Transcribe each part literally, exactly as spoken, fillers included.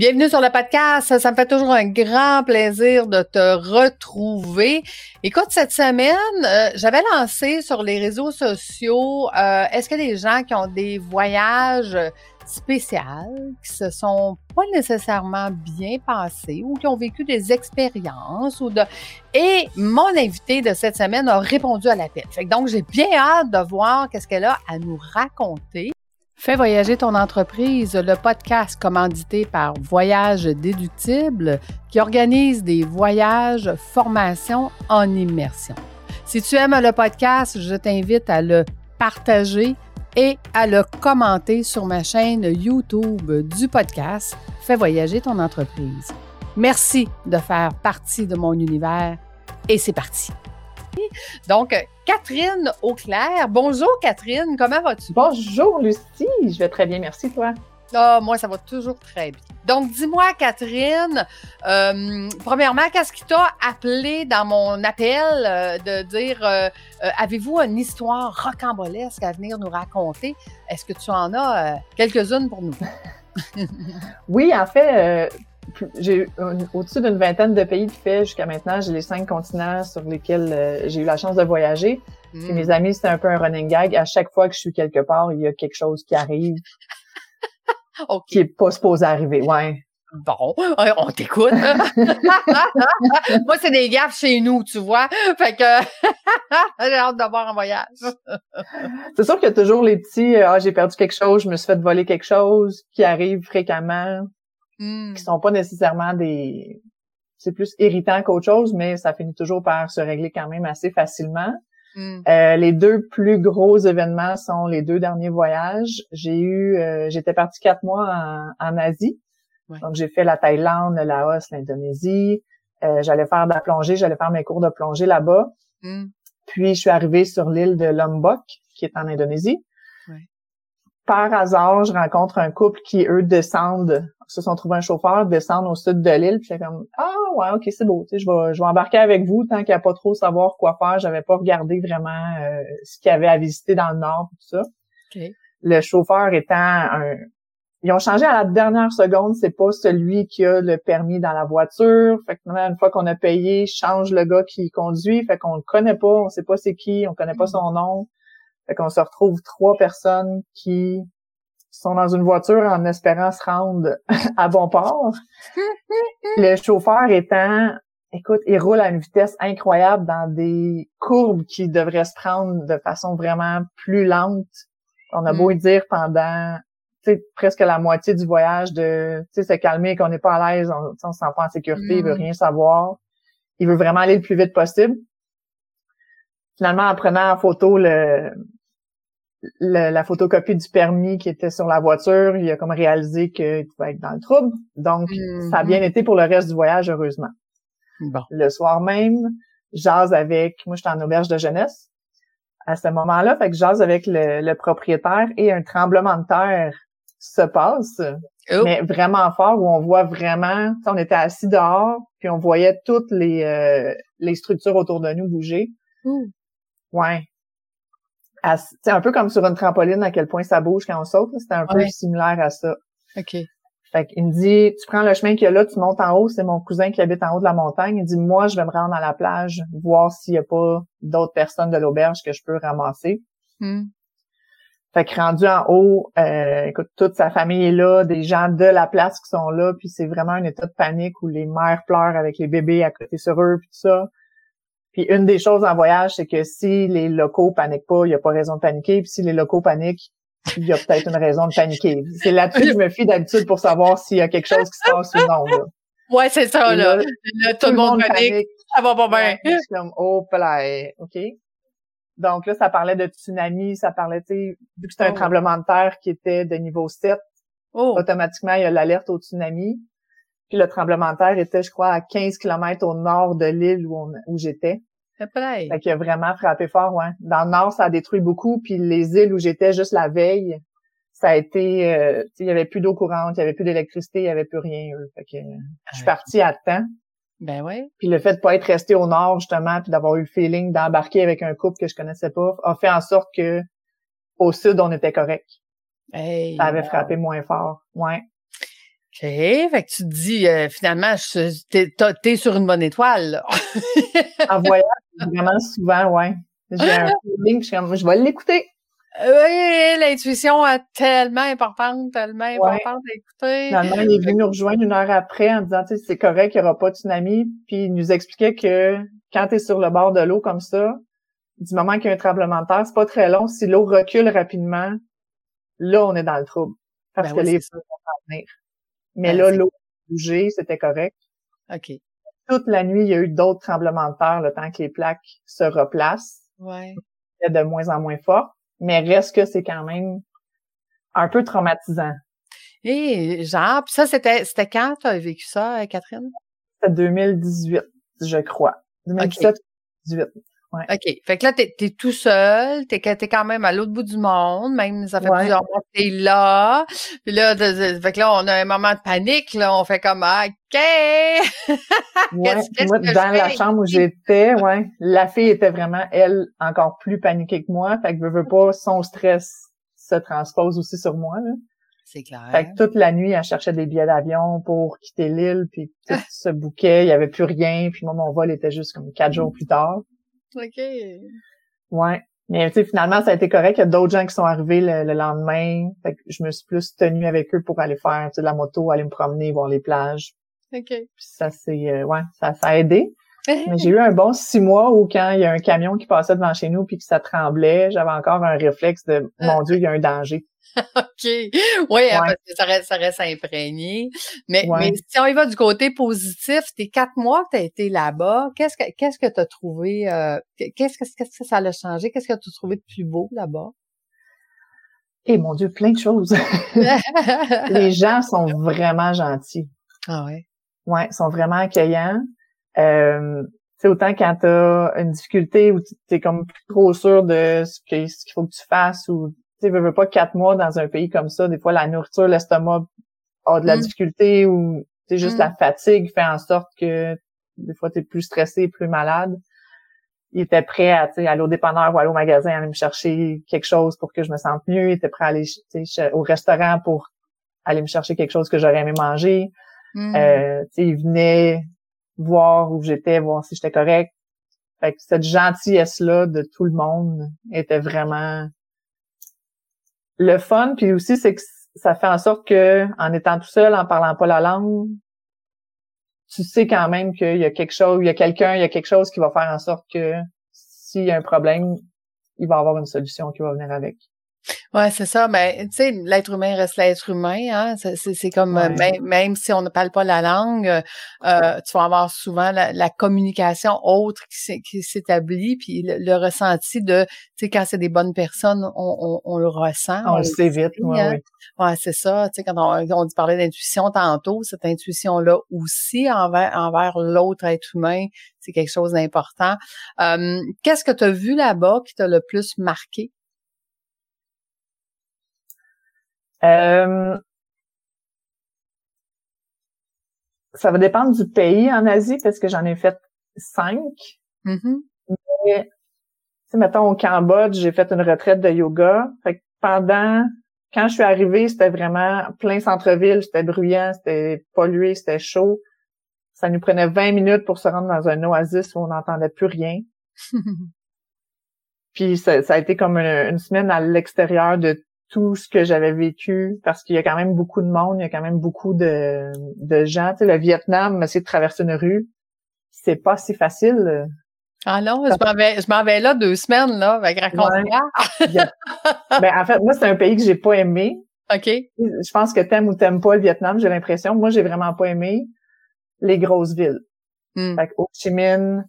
Bienvenue sur le podcast. Ça me fait toujours un grand plaisir de te retrouver. Écoute, cette semaine, euh, j'avais lancé sur les réseaux sociaux, euh, est-ce que les gens qui ont des voyages spéciales, qui se sont pas nécessairement bien passées ou qui ont vécu des expériences ou de... Et mon invitée de cette semaine a répondu à l'appel. Fait que donc, j'ai bien hâte de voir qu'est-ce qu'elle a à nous raconter. Fais voyager ton entreprise, le podcast commandité par Voyage déductible qui organise des voyages, formations en immersion. Si tu aimes le podcast, je t'invite à le partager et à le commenter sur ma chaîne YouTube du podcast « Fais voyager ton entreprise ». Merci de faire partie de mon univers et c'est parti! Donc, Catherine Auclair. Bonjour Catherine, comment vas-tu? Bonjour Lucie, je vais très bien, merci toi. Ah, oh, moi, ça va toujours très bien. Donc, dis-moi, Catherine, euh, premièrement, qu'est-ce qui t'a appelé dans mon appel euh, de dire euh, euh, avez-vous une histoire rocambolesque à venir nous raconter? Est-ce que tu en as euh, quelques-unes pour nous? Oui, en fait, euh, j'ai une, au-dessus d'une vingtaine de pays, puis fait jusqu'à maintenant, j'ai les cinq continents sur lesquels euh, j'ai eu la chance de voyager. Mmh. Puis mes amis, c'était un peu un running gag. À chaque fois que je suis quelque part, il y a quelque chose qui arrive. Okay. Qui n'est pas supposé arriver, ouais. Bon, on t'écoute. Moi, c'est des gaffes chez nous, tu vois. Fait que j'ai hâte d'avoir un voyage. C'est sûr qu'il y a toujours les petits « Ah, j'ai perdu quelque chose, je me suis fait voler quelque chose » qui arrivent fréquemment, mm. qui sont pas nécessairement des... C'est plus irritant qu'autre chose, mais ça finit toujours par se régler quand même assez facilement. Mm. Euh, les deux plus gros événements sont les deux derniers voyages. J'ai eu, euh, j'étais partie quatre mois en, en Asie, ouais. Donc j'ai fait la Thaïlande, le Laos, l'Indonésie. Euh, j'allais faire de la plongée, j'allais faire mes cours de plongée là-bas. Mm. Puis je suis arrivée sur l'île de Lombok, qui est en Indonésie. Ouais. Par hasard, je rencontre un couple qui eux descendent, se sont trouvés un chauffeur, descendent au sud de l'île. Puis j'étais comme ah ouais, ok, c'est beau, tu sais, je vais je vais embarquer avec vous tant qu'il n'y a pas trop savoir quoi faire. J'avais pas regardé vraiment euh, ce qu'il y avait à visiter dans le nord et tout ça. Okay. Le chauffeur étant un, ils ont changé à la dernière seconde. C'est pas celui qui a le permis dans la voiture. Fait que une fois qu'on a payé, change le gars qui conduit. Fait qu'on le connaît pas, on sait pas c'est qui, on connaît pas son nom. Fait qu'on se retrouve trois personnes qui sont dans une voiture en espérant se rendre à bon port. Le chauffeur étant, écoute, il roule à une vitesse incroyable dans des courbes qui devraient se prendre de façon vraiment plus lente. On a beau y dire pendant, tu sais, presque la moitié du voyage de, tu sais, se calmer, qu'on n'est pas à l'aise, on, on se sent pas en sécurité, il veut rien savoir. Il veut vraiment aller le plus vite possible. Finalement, en prenant en photo le, le, la photocopie du permis qui était sur la voiture, il a comme réalisé qu'il pouvait être dans le trouble. Donc, mm-hmm. ça a bien été pour le reste du voyage, heureusement. Bon. Le soir même, jase avec... Moi, j'étais en auberge de jeunesse à ce moment-là. Fait que jase avec le, le propriétaire et un tremblement de terre se passe, oh. mais vraiment fort, où on voit vraiment... On était assis dehors, puis on voyait toutes les, euh, les structures autour de nous bouger. Mm. Ouais. C'est un peu comme sur une trampoline, à quel point ça bouge quand on saute. C'était un ouais. peu similaire à ça. OK. Fait qu'il me dit, tu prends le chemin qu'il y a là, tu montes en haut. C'est mon cousin qui habite en haut de la montagne. Il dit, moi, je vais me rendre à la plage, voir s'il n'y a pas d'autres personnes de l'auberge que je peux ramasser. Mm. Fait que rendu en haut, euh, écoute, toute sa famille est là, des gens de la place qui sont là. Puis c'est vraiment un état de panique où les mères pleurent avec les bébés à côté sur eux, puis tout ça. Puis une des choses en voyage, c'est que si les locaux paniquent pas, il n'y a pas raison de paniquer. Puis si les locaux paniquent, il y a peut-être une raison de paniquer. C'est là-dessus que je me fie d'habitude pour savoir s'il y a quelque chose qui se passe ou non. Là. Ouais, c'est ça, là. Là, là. Tout, tout le monde panique. panique. Ça va pas bien. Ouais, c'est comme, oh, play. OK. Donc là, ça parlait de tsunami, ça parlait, tu sais, vu que c'était oh. un tremblement de terre qui était de niveau sept, oh. automatiquement, il y a l'alerte au tsunami. Puis le tremblement de terre était, je crois, à quinze kilomètres au nord de l'île où, on, où j'étais. Ça fait qu'il a vraiment frappé fort, ouais. Dans le nord, ça a détruit beaucoup. Puis les îles où j'étais juste la veille, ça a été... Euh, il n'y avait plus d'eau courante, il n'y avait plus d'électricité, il n'y avait plus rien. Euh, fait que euh, je suis partie à temps. Ben oui. Puis le fait de pas être restée au nord, justement, puis d'avoir eu le feeling d'embarquer avec un couple que je connaissais pas, a fait en sorte que au sud, on était correct. Hey, ça avait wow. frappé moins fort, ouais. OK, fait que tu te dis, euh, finalement, t'es, t'es sur une bonne étoile. En voyage, vraiment souvent, ouais. J'ai un feeling, je, je vais l'écouter. Oui, l'intuition est tellement importante, tellement ouais. importante à écouter. Finalement, il est venu nous rejoindre une heure après en disant, tu sais, c'est correct, il n'y aura pas de tsunami. Puis il nous expliquait que quand t'es sur le bord de l'eau comme ça, du moment qu'il y a un tremblement de terre, c'est pas très long. Si l'eau recule rapidement, là, on est dans le trouble. Parce ben que oui, les vents vont venir. Mais ben là, c'est... l'eau a bougé, c'était correct. OK. Toute la nuit, il y a eu d'autres tremblements de terre le temps que les plaques se replacent. Ouais. C'était de moins en moins fort. Mais reste que c'est quand même un peu traumatisant. Et genre, ça, c'était c'était quand tu as vécu ça, Catherine? C'était deux mille dix-huit, je crois. deux mille dix-sept, deux mille dix-huit. Ouais. OK. Fait que là, t'es, t'es tout seul, t'es, t'es quand même à l'autre bout du monde, même ça fait ouais. plusieurs mois que t'es là. Puis là, fait que là, on a un moment de panique, là, on fait comme OK! Ouais. Moi, dans la chambre où j'étais, ouais, la fille était vraiment, elle, encore plus paniquée que moi. Fait que veux, veux pas, son stress se transpose aussi sur moi, là. C'est clair. Fait que toute la nuit, elle cherchait des billets d'avion pour quitter l'île, puis tout se bouquait, il y avait plus rien, puis moi, mon vol était juste comme quatre jours plus tard. OK. Ouais. Mais tu sais, finalement, ça a été correct. Il y a d'autres gens qui sont arrivés le, le lendemain. Fait que je me suis plus tenue avec eux pour aller faire tu sais, de la moto, aller me promener, voir les plages. OK. Puis ça, c'est, euh, ouais, ça, ça a aidé. Mais j'ai eu un bon six mois où quand il y a un camion qui passait devant chez nous puis que ça tremblait, j'avais encore un réflexe de « Mon Dieu, il y a un danger ». OK. Oui, ouais. Parce que ça reste, ça reste imprégné. Mais, ouais. mais si on y va du côté positif, tes quatre mois que tu as été là-bas, qu'est-ce que qu'est-ce que tu as trouvé, euh, qu'est-ce que qu'est-ce que ça a changé? Qu'est-ce que tu as trouvé de plus beau là-bas? Eh mon Dieu, plein de choses. Les gens sont vraiment gentils. Ah ouais. Ouais, ils sont vraiment accueillants. Euh, tu sais, autant quand t'as une difficulté ou t'es comme plus trop sûr de ce, que, ce qu'il faut que tu fasses ou tu sais, veux, veux pas quatre mois dans un pays comme ça, des fois la nourriture, l'estomac a de la mm. difficulté ou tu sais, juste mm. la fatigue fait en sorte que des fois t'es plus stressé, plus malade. Il était prêt à, tu sais, aller au dépanneur ou aller au magasin, aller me chercher quelque chose pour que je me sente mieux. Il était prêt à aller tu sais, au restaurant pour aller me chercher quelque chose que j'aurais aimé manger. Mm. Euh, tu sais, il venait voir où j'étais, voir si j'étais correcte. Fait que cette gentillesse-là de tout le monde était vraiment le fun. Puis aussi, c'est que ça fait en sorte que, en étant tout seul, en parlant pas la langue, tu sais quand même qu'il y a quelque chose, il y a quelqu'un, il y a quelque chose qui va faire en sorte que s'il y a un problème, il va avoir une solution qui va venir avec. Ouais, c'est ça. Mais tu sais, l'être humain reste l'être humain. Hein. C'est, c'est, c'est comme ouais. même, même si on ne parle pas la langue, euh, tu vas avoir souvent la, la communication autre qui, qui s'établit, puis le, le ressenti de, tu sais, quand c'est des bonnes personnes, on, on, on le ressent. On, on le sait vite. Ouais, hein. ouais. ouais, c'est ça. Tu sais, quand on, on parlait d'intuition tantôt, cette intuition-là aussi envers, envers l'autre être humain, c'est quelque chose d'important. Euh, qu'est-ce que tu as vu là-bas qui t'a le plus marqué? Euh, ça va dépendre du pays en Asie parce que j'en ai fait cinq. Mm-hmm. Mais, tu sais, mettons, au Cambodge, j'ai fait une retraite de yoga. Fait que pendant, quand je suis arrivée, c'était vraiment plein centre-ville, c'était bruyant, c'était pollué, c'était chaud. Ça nous prenait vingt minutes pour se rendre dans un oasis où on n'entendait plus rien. Puis ça, ça a été comme une, une semaine à l'extérieur de tout ce que j'avais vécu, parce qu'il y a quand même beaucoup de monde, il y a quand même beaucoup de, de gens. Tu sais, le Vietnam, essayer de traverser une rue, c'est pas si facile. Ah non, ça je m'en vais, je m'en vais là deux semaines, là, avec raconte-moi. Ouais. Ben, en fait, moi, c'est un pays que j'ai pas aimé. OK. Je pense que t'aimes ou t'aimes pas le Vietnam, j'ai l'impression. Moi, j'ai vraiment pas aimé les grosses villes. Mm. Fait que Ho Chi Minh,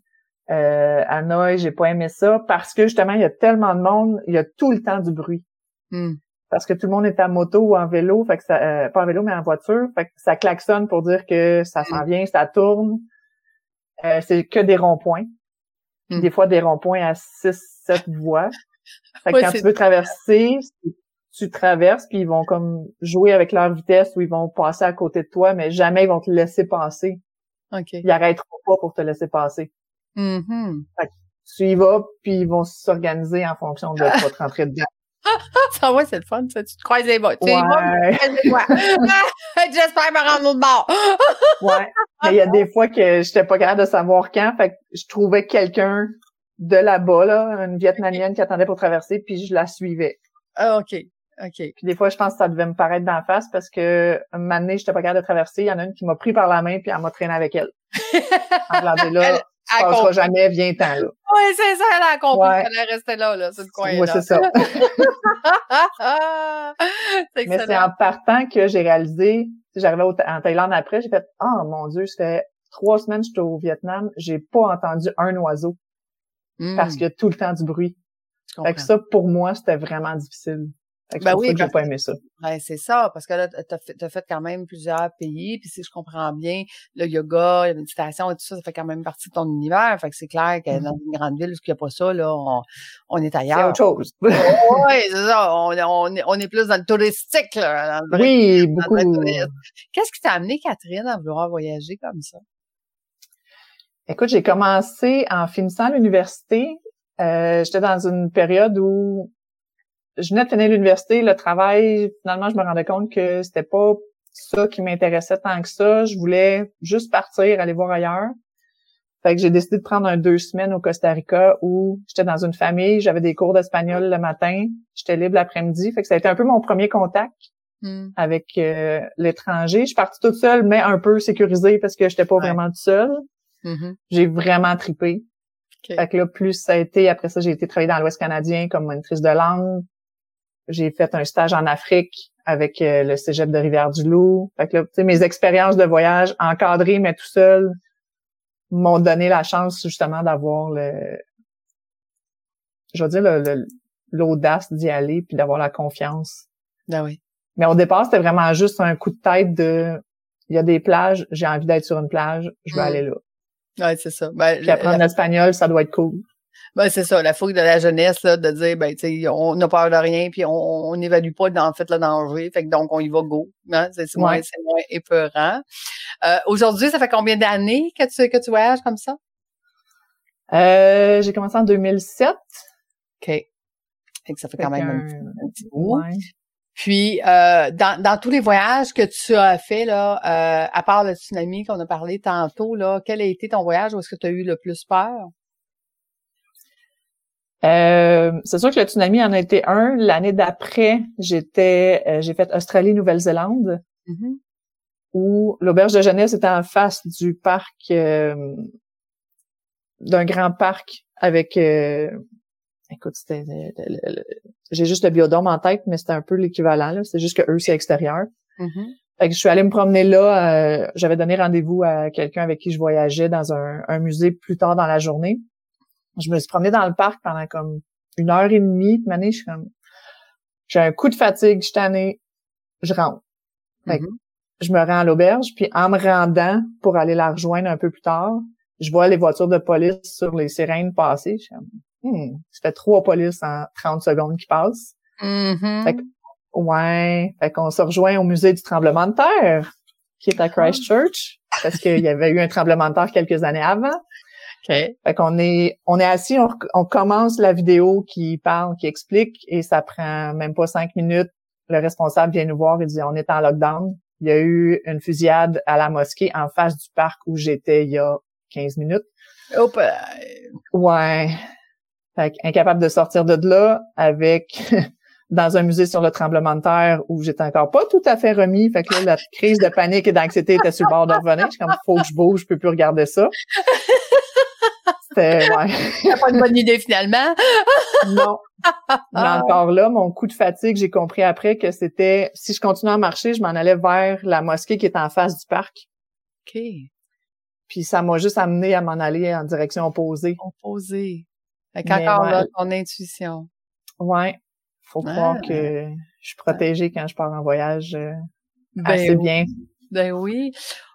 euh, Hanoi, j'ai pas aimé ça, parce que justement, il y a tellement de monde, il y a tout le temps du bruit. Mm. Parce que tout le monde est à moto ou en vélo, fait que ça, euh, pas en vélo, mais en voiture, fait que ça klaxonne pour dire que ça s'en vient, ça tourne. Euh, c'est que des ronds-points. Mm. Des fois, des ronds-points à six sept voies. Fait que ouais, quand tu veux traverser, tu traverses, puis ils vont comme jouer avec leur vitesse ou ils vont passer à côté de toi, mais jamais ils vont te laisser passer. Okay. Ils arrêteront pas pour te laisser passer. Mm-hmm. Fait que tu y vas, puis ils vont s'organiser en fonction de pas te rentrer dedans. Ça, ouais, c'est le fun, ça. Tu te croises les bras. Tu ouais. J'espère me rendre au bord. Ouais. Mais il y a des fois que j'étais pas capable de savoir quand. Fait que je trouvais quelqu'un de là-bas, là, une Vietnamienne qui attendait pour traverser, puis je la suivais. Ah, OK. OK. Puis des fois, je pense que ça devait me paraître d'en face parce que, un moment donné, j'étais pas capable de traverser. Il y en a une qui m'a pris par la main, puis elle m'a traîné avec elle. Regardez là. Elle ne passera jamais, viens-t'en, là. Oui, c'est ça, elle a compris ouais. qu'elle allait rester là, là, c'est le coin. Oui, c'est ça. C'est mais c'est en partant que j'ai réalisé, j'arrivais en Thaïlande après, j'ai fait « Ah, oh, mon Dieu, ça fait trois semaines que j'étais au Vietnam, j'ai pas entendu un oiseau mm. parce qu'il y a tout le temps du bruit. » Fait que ça, pour moi, c'était vraiment difficile. Fait que ben c'est pour oui, ça que j'ai pas aimé ça. Ben, c'est ça, parce que là, t'as fait, t'as fait quand même plusieurs pays, puis si je comprends bien, le yoga, la méditation et tout ça, ça fait quand même partie de ton univers, fait que c'est clair que mm-hmm. dans une grande ville, où il n'y a pas ça, là, on, on est ailleurs. C'est autre chose. Oui, c'est ça, on, on, est, on est plus dans le touristique, là. Dans le vrai, oui, dans beaucoup. Le Qu'est-ce qui t'a amené, Catherine, à vouloir voyager comme ça? Écoute, j'ai commencé en finissant l'université, euh, j'étais dans une période où je venais de finir l'université, le travail, finalement, je me rendais compte que c'était pas ça qui m'intéressait tant que ça. Je voulais juste partir, aller voir ailleurs. Fait que j'ai décidé de prendre un deux semaines au Costa Rica où j'étais dans une famille, j'avais des cours d'espagnol le matin, j'étais libre l'après-midi. Fait que ça a été un peu mon premier contact mm. avec euh, l'étranger. Je suis partie toute seule, mais un peu sécurisée parce que j'étais pas ouais. vraiment toute seule. Mm-hmm. J'ai vraiment tripé. Okay. Fait que là, plus ça a été, après ça, j'ai été travailler dans l'Ouest canadien comme monitrice de langue. J'ai fait un stage en Afrique avec euh, le Cégep de Rivière-du-Loup. Fait que là, tu sais, mes expériences de voyage encadrées, mais tout seul, m'ont donné la chance, justement, d'avoir le, je veux dire, le, le, l'audace d'y aller puis d'avoir la confiance. Ben oui. Mais au départ, c'était vraiment juste un coup de tête de, il y a des plages, j'ai envie d'être sur une plage, je veux mmh. aller là. Ouais, c'est ça. Ben, puis apprendre la... l'espagnol, ça doit être cool. Ben c'est ça, la fougue de la jeunesse, là, de dire ben tu sais, on n'a peur de rien, puis on n'évalue pas en fait le danger, fait que donc on y va go. Hein? C'est, c'est, moins, ouais. c'est moins épeurant. Euh, aujourd'hui, ça fait combien d'années que tu que tu voyages comme ça? Euh, j'ai commencé en deux mille sept. OK. Fait que ça fait, fait quand même un, un petit bout. Ouais. Puis euh, dans, dans tous les voyages que tu as fait, là, euh, à part le tsunami qu'on a parlé tantôt, là, quel a été ton voyage où est-ce que tu as eu le plus peur? Euh, c'est sûr que le tsunami en a été un. L'année d'après, j'étais, euh, j'ai fait Australie-Nouvelle-Zélande, mm-hmm. où l'auberge de jeunesse était en face du parc, euh, d'un grand parc avec, euh, écoute, c'était, le, le, le, j'ai juste le biodôme en tête, mais c'était un peu l'équivalent, là. C'est juste que eux, c'est extérieur. Mm-hmm. Fait que je suis allée me promener là, euh, j'avais donné rendez-vous à quelqu'un avec qui je voyageais dans un, un musée plus tard dans la journée. Je me suis promenée dans le parc pendant comme une heure et demie. De manière, je suis comme, j'ai un coup de fatigue, je suis tannée, je rentre. Fait que mm-hmm. je me rends à l'auberge, puis en me rendant pour aller la rejoindre un peu plus tard, je vois les voitures de police sur les sirènes passer. Je suis comme, hmm, ça fait trois polices en trente secondes qui passent. Mm-hmm. Fait que, ouais, fait qu'on se rejoint au musée du tremblement de terre, qui est à Christchurch, parce qu'il y avait eu un tremblement de terre quelques années avant. Okay. Fait qu'on est, on est assis, on, on commence la vidéo qui parle, qui explique, et ça prend même pas cinq minutes. Le responsable vient nous voir et dit, on est en lockdown. Il y a eu une fusillade à la mosquée en face du parc où j'étais il y a quinze minutes. Oups. Ouais. Fait incapable de sortir de là avec, dans un musée sur le tremblement de terre où j'étais encore pas tout à fait remis. Fait que là, la crise de panique et d'anxiété était sur le bord de revenir. Je suis comme, faut que je bouge, je peux plus regarder ça. C'était, ouais. C'était pas une bonne idée, finalement. Non. Mais encore là, mon coup de fatigue, j'ai compris après que c'était, si je continuais à marcher, je m'en allais vers la mosquée qui est en face du parc. OK. Puis ça m'a juste amené à m'en aller en direction opposée. Opposée. Fait qu'encore ouais. là, ton intuition. Ouais. Faut ah. croire que je suis protégée quand je pars en voyage euh, ben assez oui. bien. Ben oui.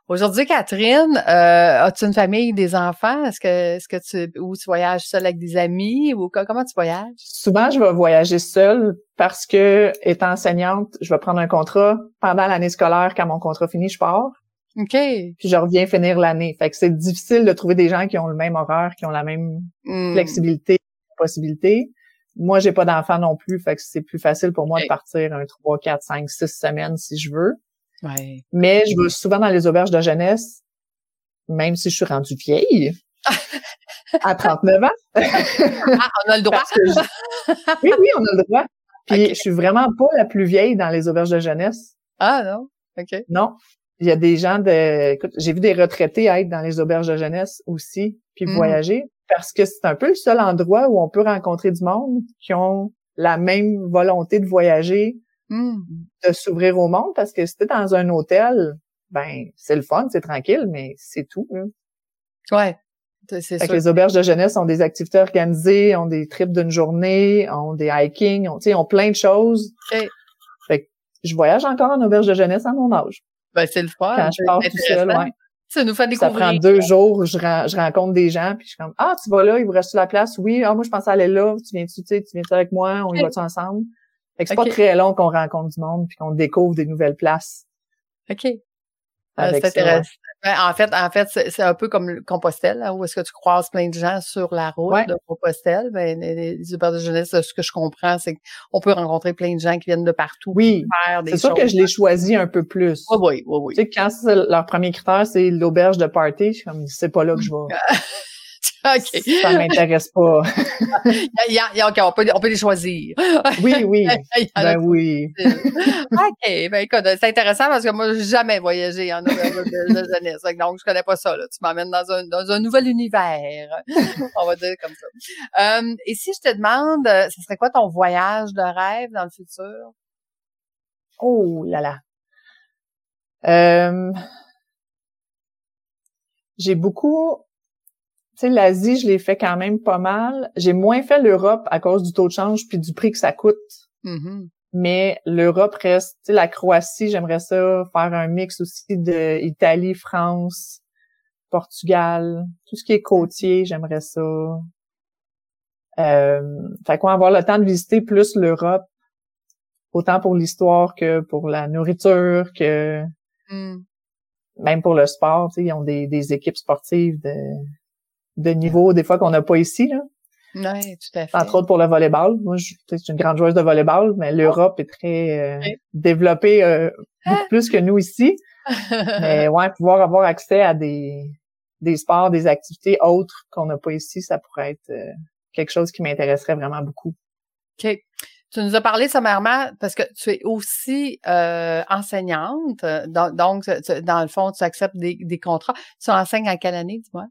Aujourd'hui, Catherine, euh, as-tu une famille, des enfants? Est-ce que, est-ce que tu, ou tu voyages seule avec des amis ou comment tu voyages? Souvent, je vais voyager seule parce que, étant enseignante, je vais prendre un contrat pendant l'année scolaire. Quand mon contrat finit, je pars. OK. Puis je reviens finir l'année. Fait que c'est difficile de trouver des gens qui ont le même horaire, qui ont la même mm. flexibilité, possibilité. Moi, j'ai pas d'enfant non plus, fait que c'est plus facile pour moi de partir un trois, quatre, cinq, six semaines si je veux. Ouais. Mais je vais souvent dans les auberges de jeunesse, même si je suis rendue vieille, à trente-neuf ans. Ah, on a le droit! Je... Oui, oui, on a le droit. Puis okay. Je suis vraiment pas la plus vieille dans les auberges de jeunesse. Ah non? OK. Non. Il y a des gens de... Écoute, j'ai vu des retraités être dans les auberges de jeunesse aussi, puis mm. voyager. Parce que c'est un peu le seul endroit où on peut rencontrer du monde qui ont la même volonté de voyager, mm. de s'ouvrir au monde, parce que si t'es dans un hôtel, ben c'est le fun, c'est tranquille, mais c'est tout. Hein. Ouais, c'est ça. Les auberges de jeunesse ont des activités organisées, ont des trips d'une journée, ont des hiking, ont, tu sais, ont plein de choses. Okay. Fait que je voyage encore en auberge de jeunesse à mon âge. Ben c'est le fun. Quand je pars tout seul, ouais. Ça nous fait découvrir. Ça prend deux jours, je, re- je rencontre des gens, puis je suis comme « Ah, tu vas là, il vous reste la place? Oui, ah moi je pensais aller là, tu viens-tu, tu viens-tu avec moi, on y va-tu ensemble? » Fait que c'est okay. pas très long qu'on rencontre du monde puis qu'on découvre des nouvelles places. OK. Ah, c'est intéressant. En fait, en fait, c'est, c'est un peu comme le Compostelle, là, où est-ce que tu croises plein de gens sur la route ouais. de Compostelle. Ben, les, les auberges de jeunesse, ce que je comprends, c'est qu'on peut rencontrer plein de gens qui viennent de partout. Oui, faire des c'est sûr choses. Que je les choisis un peu plus. Oui, oui, oui. oui. Tu sais, quand c'est leur premier critère, c'est l'auberge de party, je suis comme, c'est pas là que je vais. Okay. Ça m'intéresse pas. y a, y a, okay, on, peut, on peut les choisir. Oui, oui. ben oui. OK. Ben écoute, c'est intéressant parce que moi, j'ai jamais voyagé en auberge de jeunesse. Donc, je connais pas ça. Là. Tu m'emmènes dans un, dans un nouvel univers. On va dire comme ça. Um, et si je te demande, ce serait quoi ton voyage de rêve dans le futur? Oh là là. Euh, j'ai beaucoup... Tu sais, l'Asie, je l'ai fait quand même pas mal. J'ai moins fait l'Europe à cause du taux de change puis du prix que ça coûte. Mm-hmm. Mais l'Europe reste... Tu sais, la Croatie, j'aimerais ça faire un mix aussi de Italie, France, Portugal, tout ce qui est côtier, j'aimerais ça. Euh, fait qu'on va avoir le temps de visiter plus l'Europe, autant pour l'histoire que pour la nourriture, que mm. même pour le sport. Tu sais, ils ont des, des équipes sportives de... de niveau, des fois, qu'on n'a pas ici, là. Oui, tout à fait. Entre autres pour le volleyball. Moi, je, je suis une grande joueuse de volleyball, mais l'Europe est très euh, oui. développée euh, beaucoup plus que nous ici. Mais ouais, pouvoir avoir accès à des des sports, des activités autres qu'on n'a pas ici, ça pourrait être euh, quelque chose qui m'intéresserait vraiment beaucoup. OK. Tu nous as parlé sommairement parce que tu es aussi euh, enseignante. Donc, donc tu, dans le fond, tu acceptes des, des contrats. Tu enseignes en quelle année, dis-moi?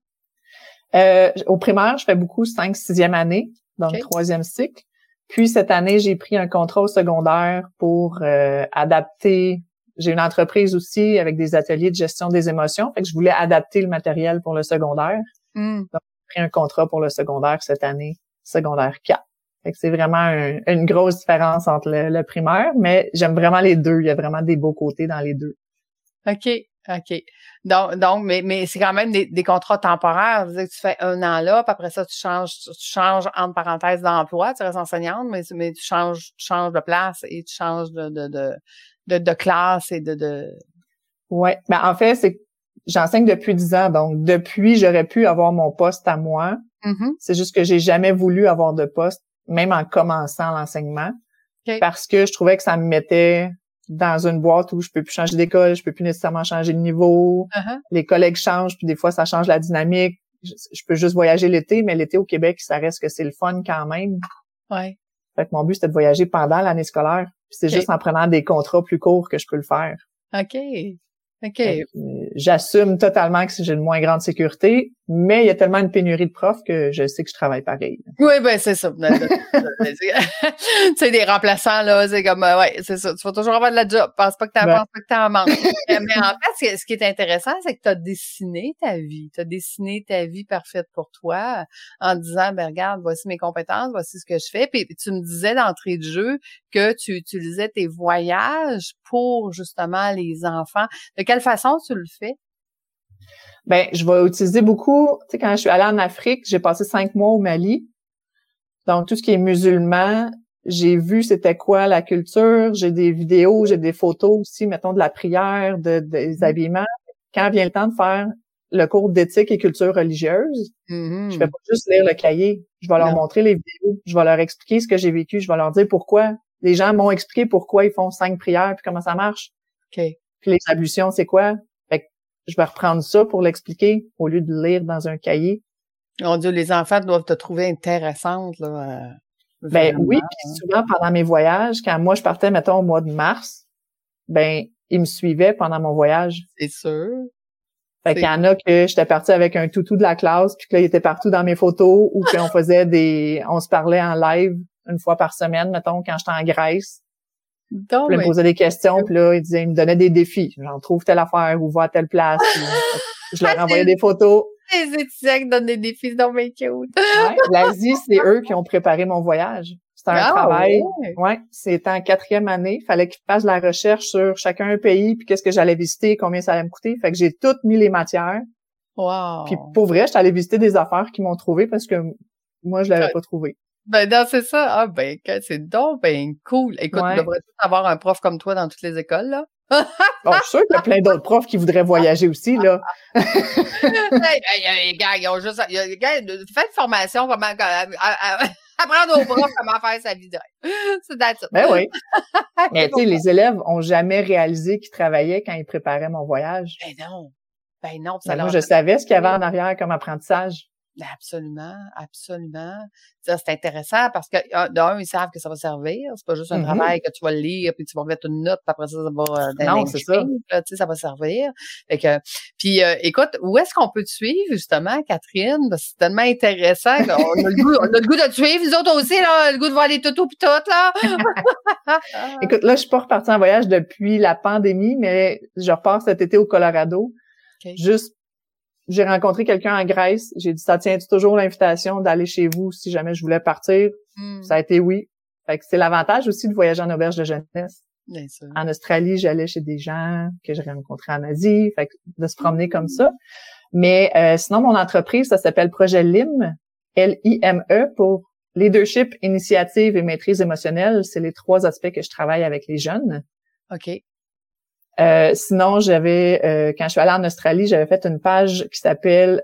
Euh, au primaire, je fais beaucoup cinq, sixième année, donc okay. troisième cycle. Puis cette année, j'ai pris un contrat au secondaire pour euh, adapter. J'ai une entreprise aussi avec des ateliers de gestion des émotions, fait que je voulais adapter le matériel pour le secondaire. Mm. Donc, j'ai pris un contrat pour le secondaire cette année, secondaire quatre. Fait que c'est vraiment un, une grosse différence entre le, le primaire, mais j'aime vraiment les deux. Il y a vraiment des beaux côtés dans les deux. OK. OK. Donc, donc mais, mais c'est quand même des, des contrats temporaires. C'est-à-dire que tu fais un an là, puis après ça, tu changes, tu changes entre parenthèses d'emploi, tu restes enseignante, mais, mais tu changes, tu changes de place et tu changes de, de, de, de, de classe et de, de. Ouais. Ben, en fait, c'est, j'enseigne depuis dix ans. Donc, depuis, j'aurais pu avoir mon poste à moi. Mm-hmm. C'est juste que j'ai jamais voulu avoir de poste, même en commençant l'enseignement. Okay. Parce que je trouvais que ça me mettait dans une boîte où je peux plus changer d'école, je peux plus nécessairement changer de niveau, uh-huh. les collègues changent, puis des fois, ça change la dynamique. Je, je peux juste voyager l'été, mais l'été au Québec, ça reste que c'est le fun quand même. Ouais. Fait que mon but, c'était de voyager pendant l'année scolaire, puis c'est okay. juste en prenant des contrats plus courts que je peux le faire. OK. OK. Donc, j'assume totalement que j'ai une moins grande sécurité, mais il y a tellement une pénurie de profs que je sais que je travaille pareil. Oui, ben c'est ça. Tu sais, des remplaçants, là, c'est comme, euh, ouais, c'est ça. Tu vas toujours avoir de la job. Pense pas que t'en, ben. Pense pas que t'en manques. Mais en fait, ce qui est intéressant, c'est que t'as dessiné ta vie. T'as dessiné ta vie parfaite pour toi en disant, ben regarde, voici mes compétences, voici ce que je fais. Puis tu me disais d'entrée de jeu que tu utilisais tes voyages pour, justement, les enfants. De quelle façon tu le fais? Ben, je vais utiliser beaucoup, tu sais, quand je suis allée en Afrique, j'ai passé cinq mois au Mali. Donc, tout ce qui est musulman, j'ai vu c'était quoi la culture, j'ai des vidéos, j'ai des photos aussi, mettons, de la prière, de, de, des habillements. Quand vient le temps de faire le cours d'éthique et culture religieuse, mm-hmm. je vais pas juste lire le cahier. Je vais leur non. montrer les vidéos, je vais leur expliquer ce que j'ai vécu, je vais leur dire pourquoi. Les gens m'ont expliqué pourquoi ils font cinq prières puis comment ça marche. Okay. Puis les ablutions, c'est quoi? Fait que je vais reprendre ça pour l'expliquer au lieu de le lire dans un cahier. Mon Dieu, les enfants doivent te trouver intéressante, là. Euh, ben oui, puis souvent pendant mes voyages, quand moi je partais, mettons, au mois de mars, ben ils me suivaient pendant mon voyage. C'est sûr. Fait qu'il y en a que j'étais partie avec un toutou de la classe, puis que là, il était partout dans mes photos, ou qu'on faisait des... On se parlait en live une fois par semaine, mettons, quand j'étais en Grèce. Donc, puis là, il me posait des questions, puis là, il, disait, il me donnait des défis. J'en trouve telle affaire, ou va à telle place. Puis, je leur envoyais des photos. Les étudiants qui donnent des défis, non, mais cute. Ouais, l'Asie, c'est eux qui ont préparé mon voyage. C'était un oh, travail. Ouais, ouais c'était en quatrième année. Fallait qu'ils fassent de la recherche sur chacun un pays, puis qu'est-ce que j'allais visiter, combien ça allait me coûter. Fait que j'ai toutes mis les matières. Wow. Puis pour vrai, j'étais allée visiter des affaires qu'ils m'ont trouvées parce que moi, je l'avais ah, pas trouvé. Ben non, c'est ça. Ah ben, c'est donc ben cool. Écoute, ouais. tu devrais tous avoir un prof comme toi dans toutes les écoles, là. Bon, je suis sûre qu'il y a plein d'autres profs qui voudraient voyager aussi, là. Les gars, ils ont juste... Faites une formation comment... Apprendre aux profs comment faire sa vie de rêve. C'est d'accord. Ben oui. Mais tu sais, les élèves ont jamais réalisé qu'ils travaillaient quand ils préparaient mon voyage. Ben non. Ben non. Ça ben moi, je savais ce qu'il y avait en arrière comme apprentissage. Absolument, absolument. Ça, c'est intéressant parce que, d'un, ils savent que ça va servir. C'est pas juste un mm-hmm. travail que tu vas lire puis tu vas mettre une note puis après ça, ça va... Non, c'est ça. Tu sais, ça va servir. Fait que, puis, euh, écoute, où est-ce qu'on peut te suivre, justement, Catherine? Parce que c'est tellement intéressant. Là, on, a le goût, on a le goût de te suivre. Nous autres aussi, là, le goût de voir les toutous pis tout, là. Écoute, là, je suis pas repartie en voyage depuis la pandémie, mais je repars cet été au Colorado. Okay. Juste j'ai rencontré quelqu'un en Grèce. J'ai dit, ça tient-tu toujours l'invitation d'aller chez vous si jamais je voulais partir? Mm. Ça a été oui. Fait que c'est l'avantage aussi de voyager en auberge de jeunesse. Bien sûr. En Australie, j'allais chez des gens que j'ai rencontrés en Asie. Fait que de se promener mm. comme ça. Mais euh, sinon, mon entreprise, ça s'appelle Projet Lime, L I M E, pour Leadership, Initiative et Maîtrise émotionnelle. C'est les trois aspects que je travaille avec les jeunes. OK. Euh, sinon, j'avais, euh, quand je suis allée en Australie, j'avais fait une page qui s'appelle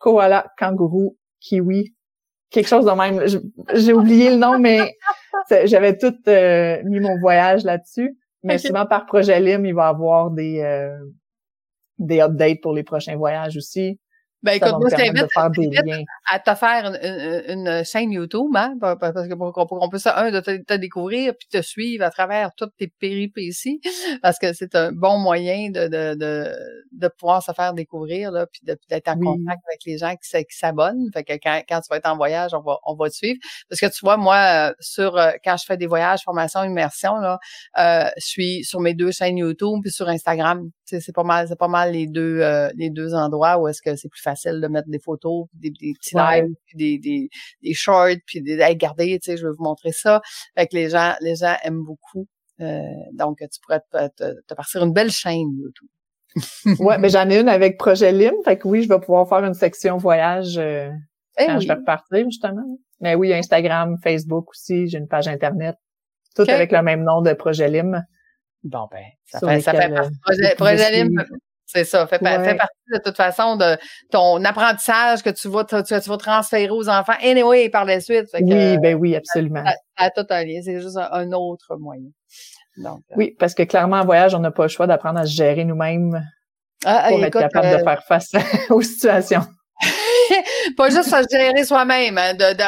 Koala, kangourou, kiwi, quelque chose de même. Je, j'ai oublié le nom, mais j'avais tout euh, mis mon voyage là-dessus. Mais okay. souvent, par Projet Lime, il va y avoir des euh, des updates pour les prochains voyages aussi. Ben écoute, moi, je t'invite à te faire une, une, une chaîne YouTube, hein, parce que pour qu'on peut ça, un, de te, te découvrir puis te suivre à travers toutes tes péripéties, parce que c'est un bon moyen de de de, de pouvoir se faire découvrir là, puis de, d'être en oui. contact avec les gens qui, qui s'abonnent. Fait que quand, quand tu vas être en voyage, on va on va te suivre, parce que tu vois, moi, sur quand je fais des voyages, formation, immersion, là, euh, je suis sur mes deux chaînes YouTube puis sur Instagram. C'est, c'est pas mal, c'est pas mal les deux euh, les deux endroits où est-ce que c'est plus facile de mettre des photos, des, des petits ouais. lives, puis des, des, des shorts, puis des, hey, regardez, tu sais, je vais vous montrer ça. Fait que les gens, les gens aiment beaucoup. Euh, donc, tu pourrais te, te, te partir une belle chaîne YouTube. Ouais, mais j'en ai une avec Projet Lime. Fait que oui, je vais pouvoir faire une section voyage euh, quand oui. je vais repartir, justement. Mais oui, Instagram, Facebook aussi, j'ai une page Internet. Tout okay. avec le même nom de Projet Lime. Bon, ben, ça fait, ça fait partie projet, projet Lime, c'est ça, fait, ouais. fait partie de toute façon de ton apprentissage que tu vas, tu, tu vas transférer aux enfants, anyway, par la suite. Fait oui, que, ben oui, absolument. Ça, ça a tout un lien, c'est juste un, un autre moyen. Donc, oui, parce que clairement, en voyage, on n'a pas le choix d'apprendre à se gérer nous-mêmes ah, pour écoute, être capable euh, de faire face aux situations. Pas juste se gérer soi-même. Hein, de, de,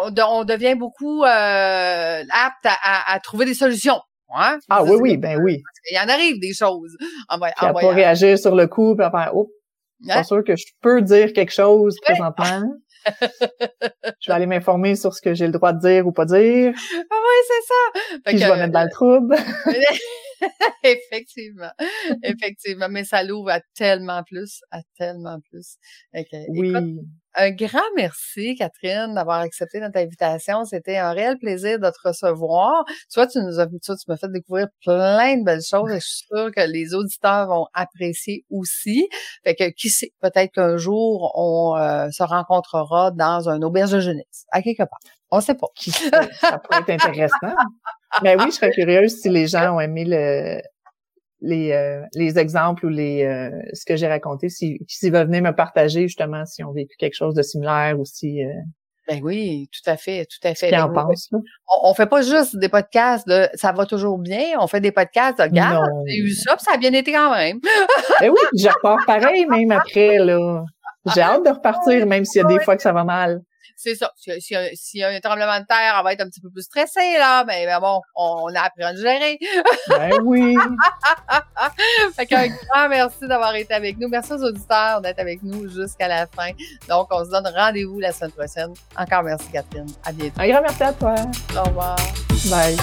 on, on, de, on devient beaucoup euh, apte à, à, à trouver des solutions. Hein? Ah oui, oui, ben oui. Il y en arrive des choses. En voy- en voyage. Pas réagir sur le coup, puis faire, oh, hein? C'est sûr que je peux dire quelque chose ouais. présentement. Je vais aller m'informer sur ce que j'ai le droit de dire ou pas dire. Ah oui, c'est ça. Puis je vais euh, mettre dans le trouble. Effectivement. Effectivement. Mais ça l'ouvre à tellement plus, à tellement plus. Okay. Oui. Écoute, un grand merci, Catherine, d'avoir accepté notre invitation. C'était un réel plaisir de te recevoir. Tu vois, tu nous as, tu, tu m'as fait découvrir plein de belles choses et je suis sûre que les auditeurs vont apprécier aussi. Fait que, qui sait, peut-être qu'un jour, on euh, se rencontrera dans une auberge de jeunesse, à quelque part. On sait pas. Qui sait, ça pourrait être intéressant. Mais oui, je serais curieuse si les gens ont aimé le, les euh, les exemples ou les euh, ce que j'ai raconté, s'ils si, veulent venir me partager justement s'ils ont vécu quelque chose de similaire ou si... Euh, ben oui, tout à fait, tout à fait. Qu'en ben, pense, oui. On, on fait pas juste des podcasts de « ça va toujours bien », on fait des podcasts de « regarde, j'ai eu ça, puis ça a bien été quand même ». Ben oui, je repars pareil même après, là. J'ai hâte de repartir, même s'il y a des fois que ça va mal. C'est ça. S'il y a, s'il y a un tremblement de terre, on va être un petit peu plus stressé, là. Mais, mais bon, on, on a appris à le gérer. Ben oui. Fait qu'un grand merci d'avoir été avec nous. Merci aux auditeurs d'être avec nous jusqu'à la fin. Donc, on se donne rendez-vous la semaine prochaine. Encore merci, Catherine. À bientôt. Un grand merci à toi. Au revoir. Bye.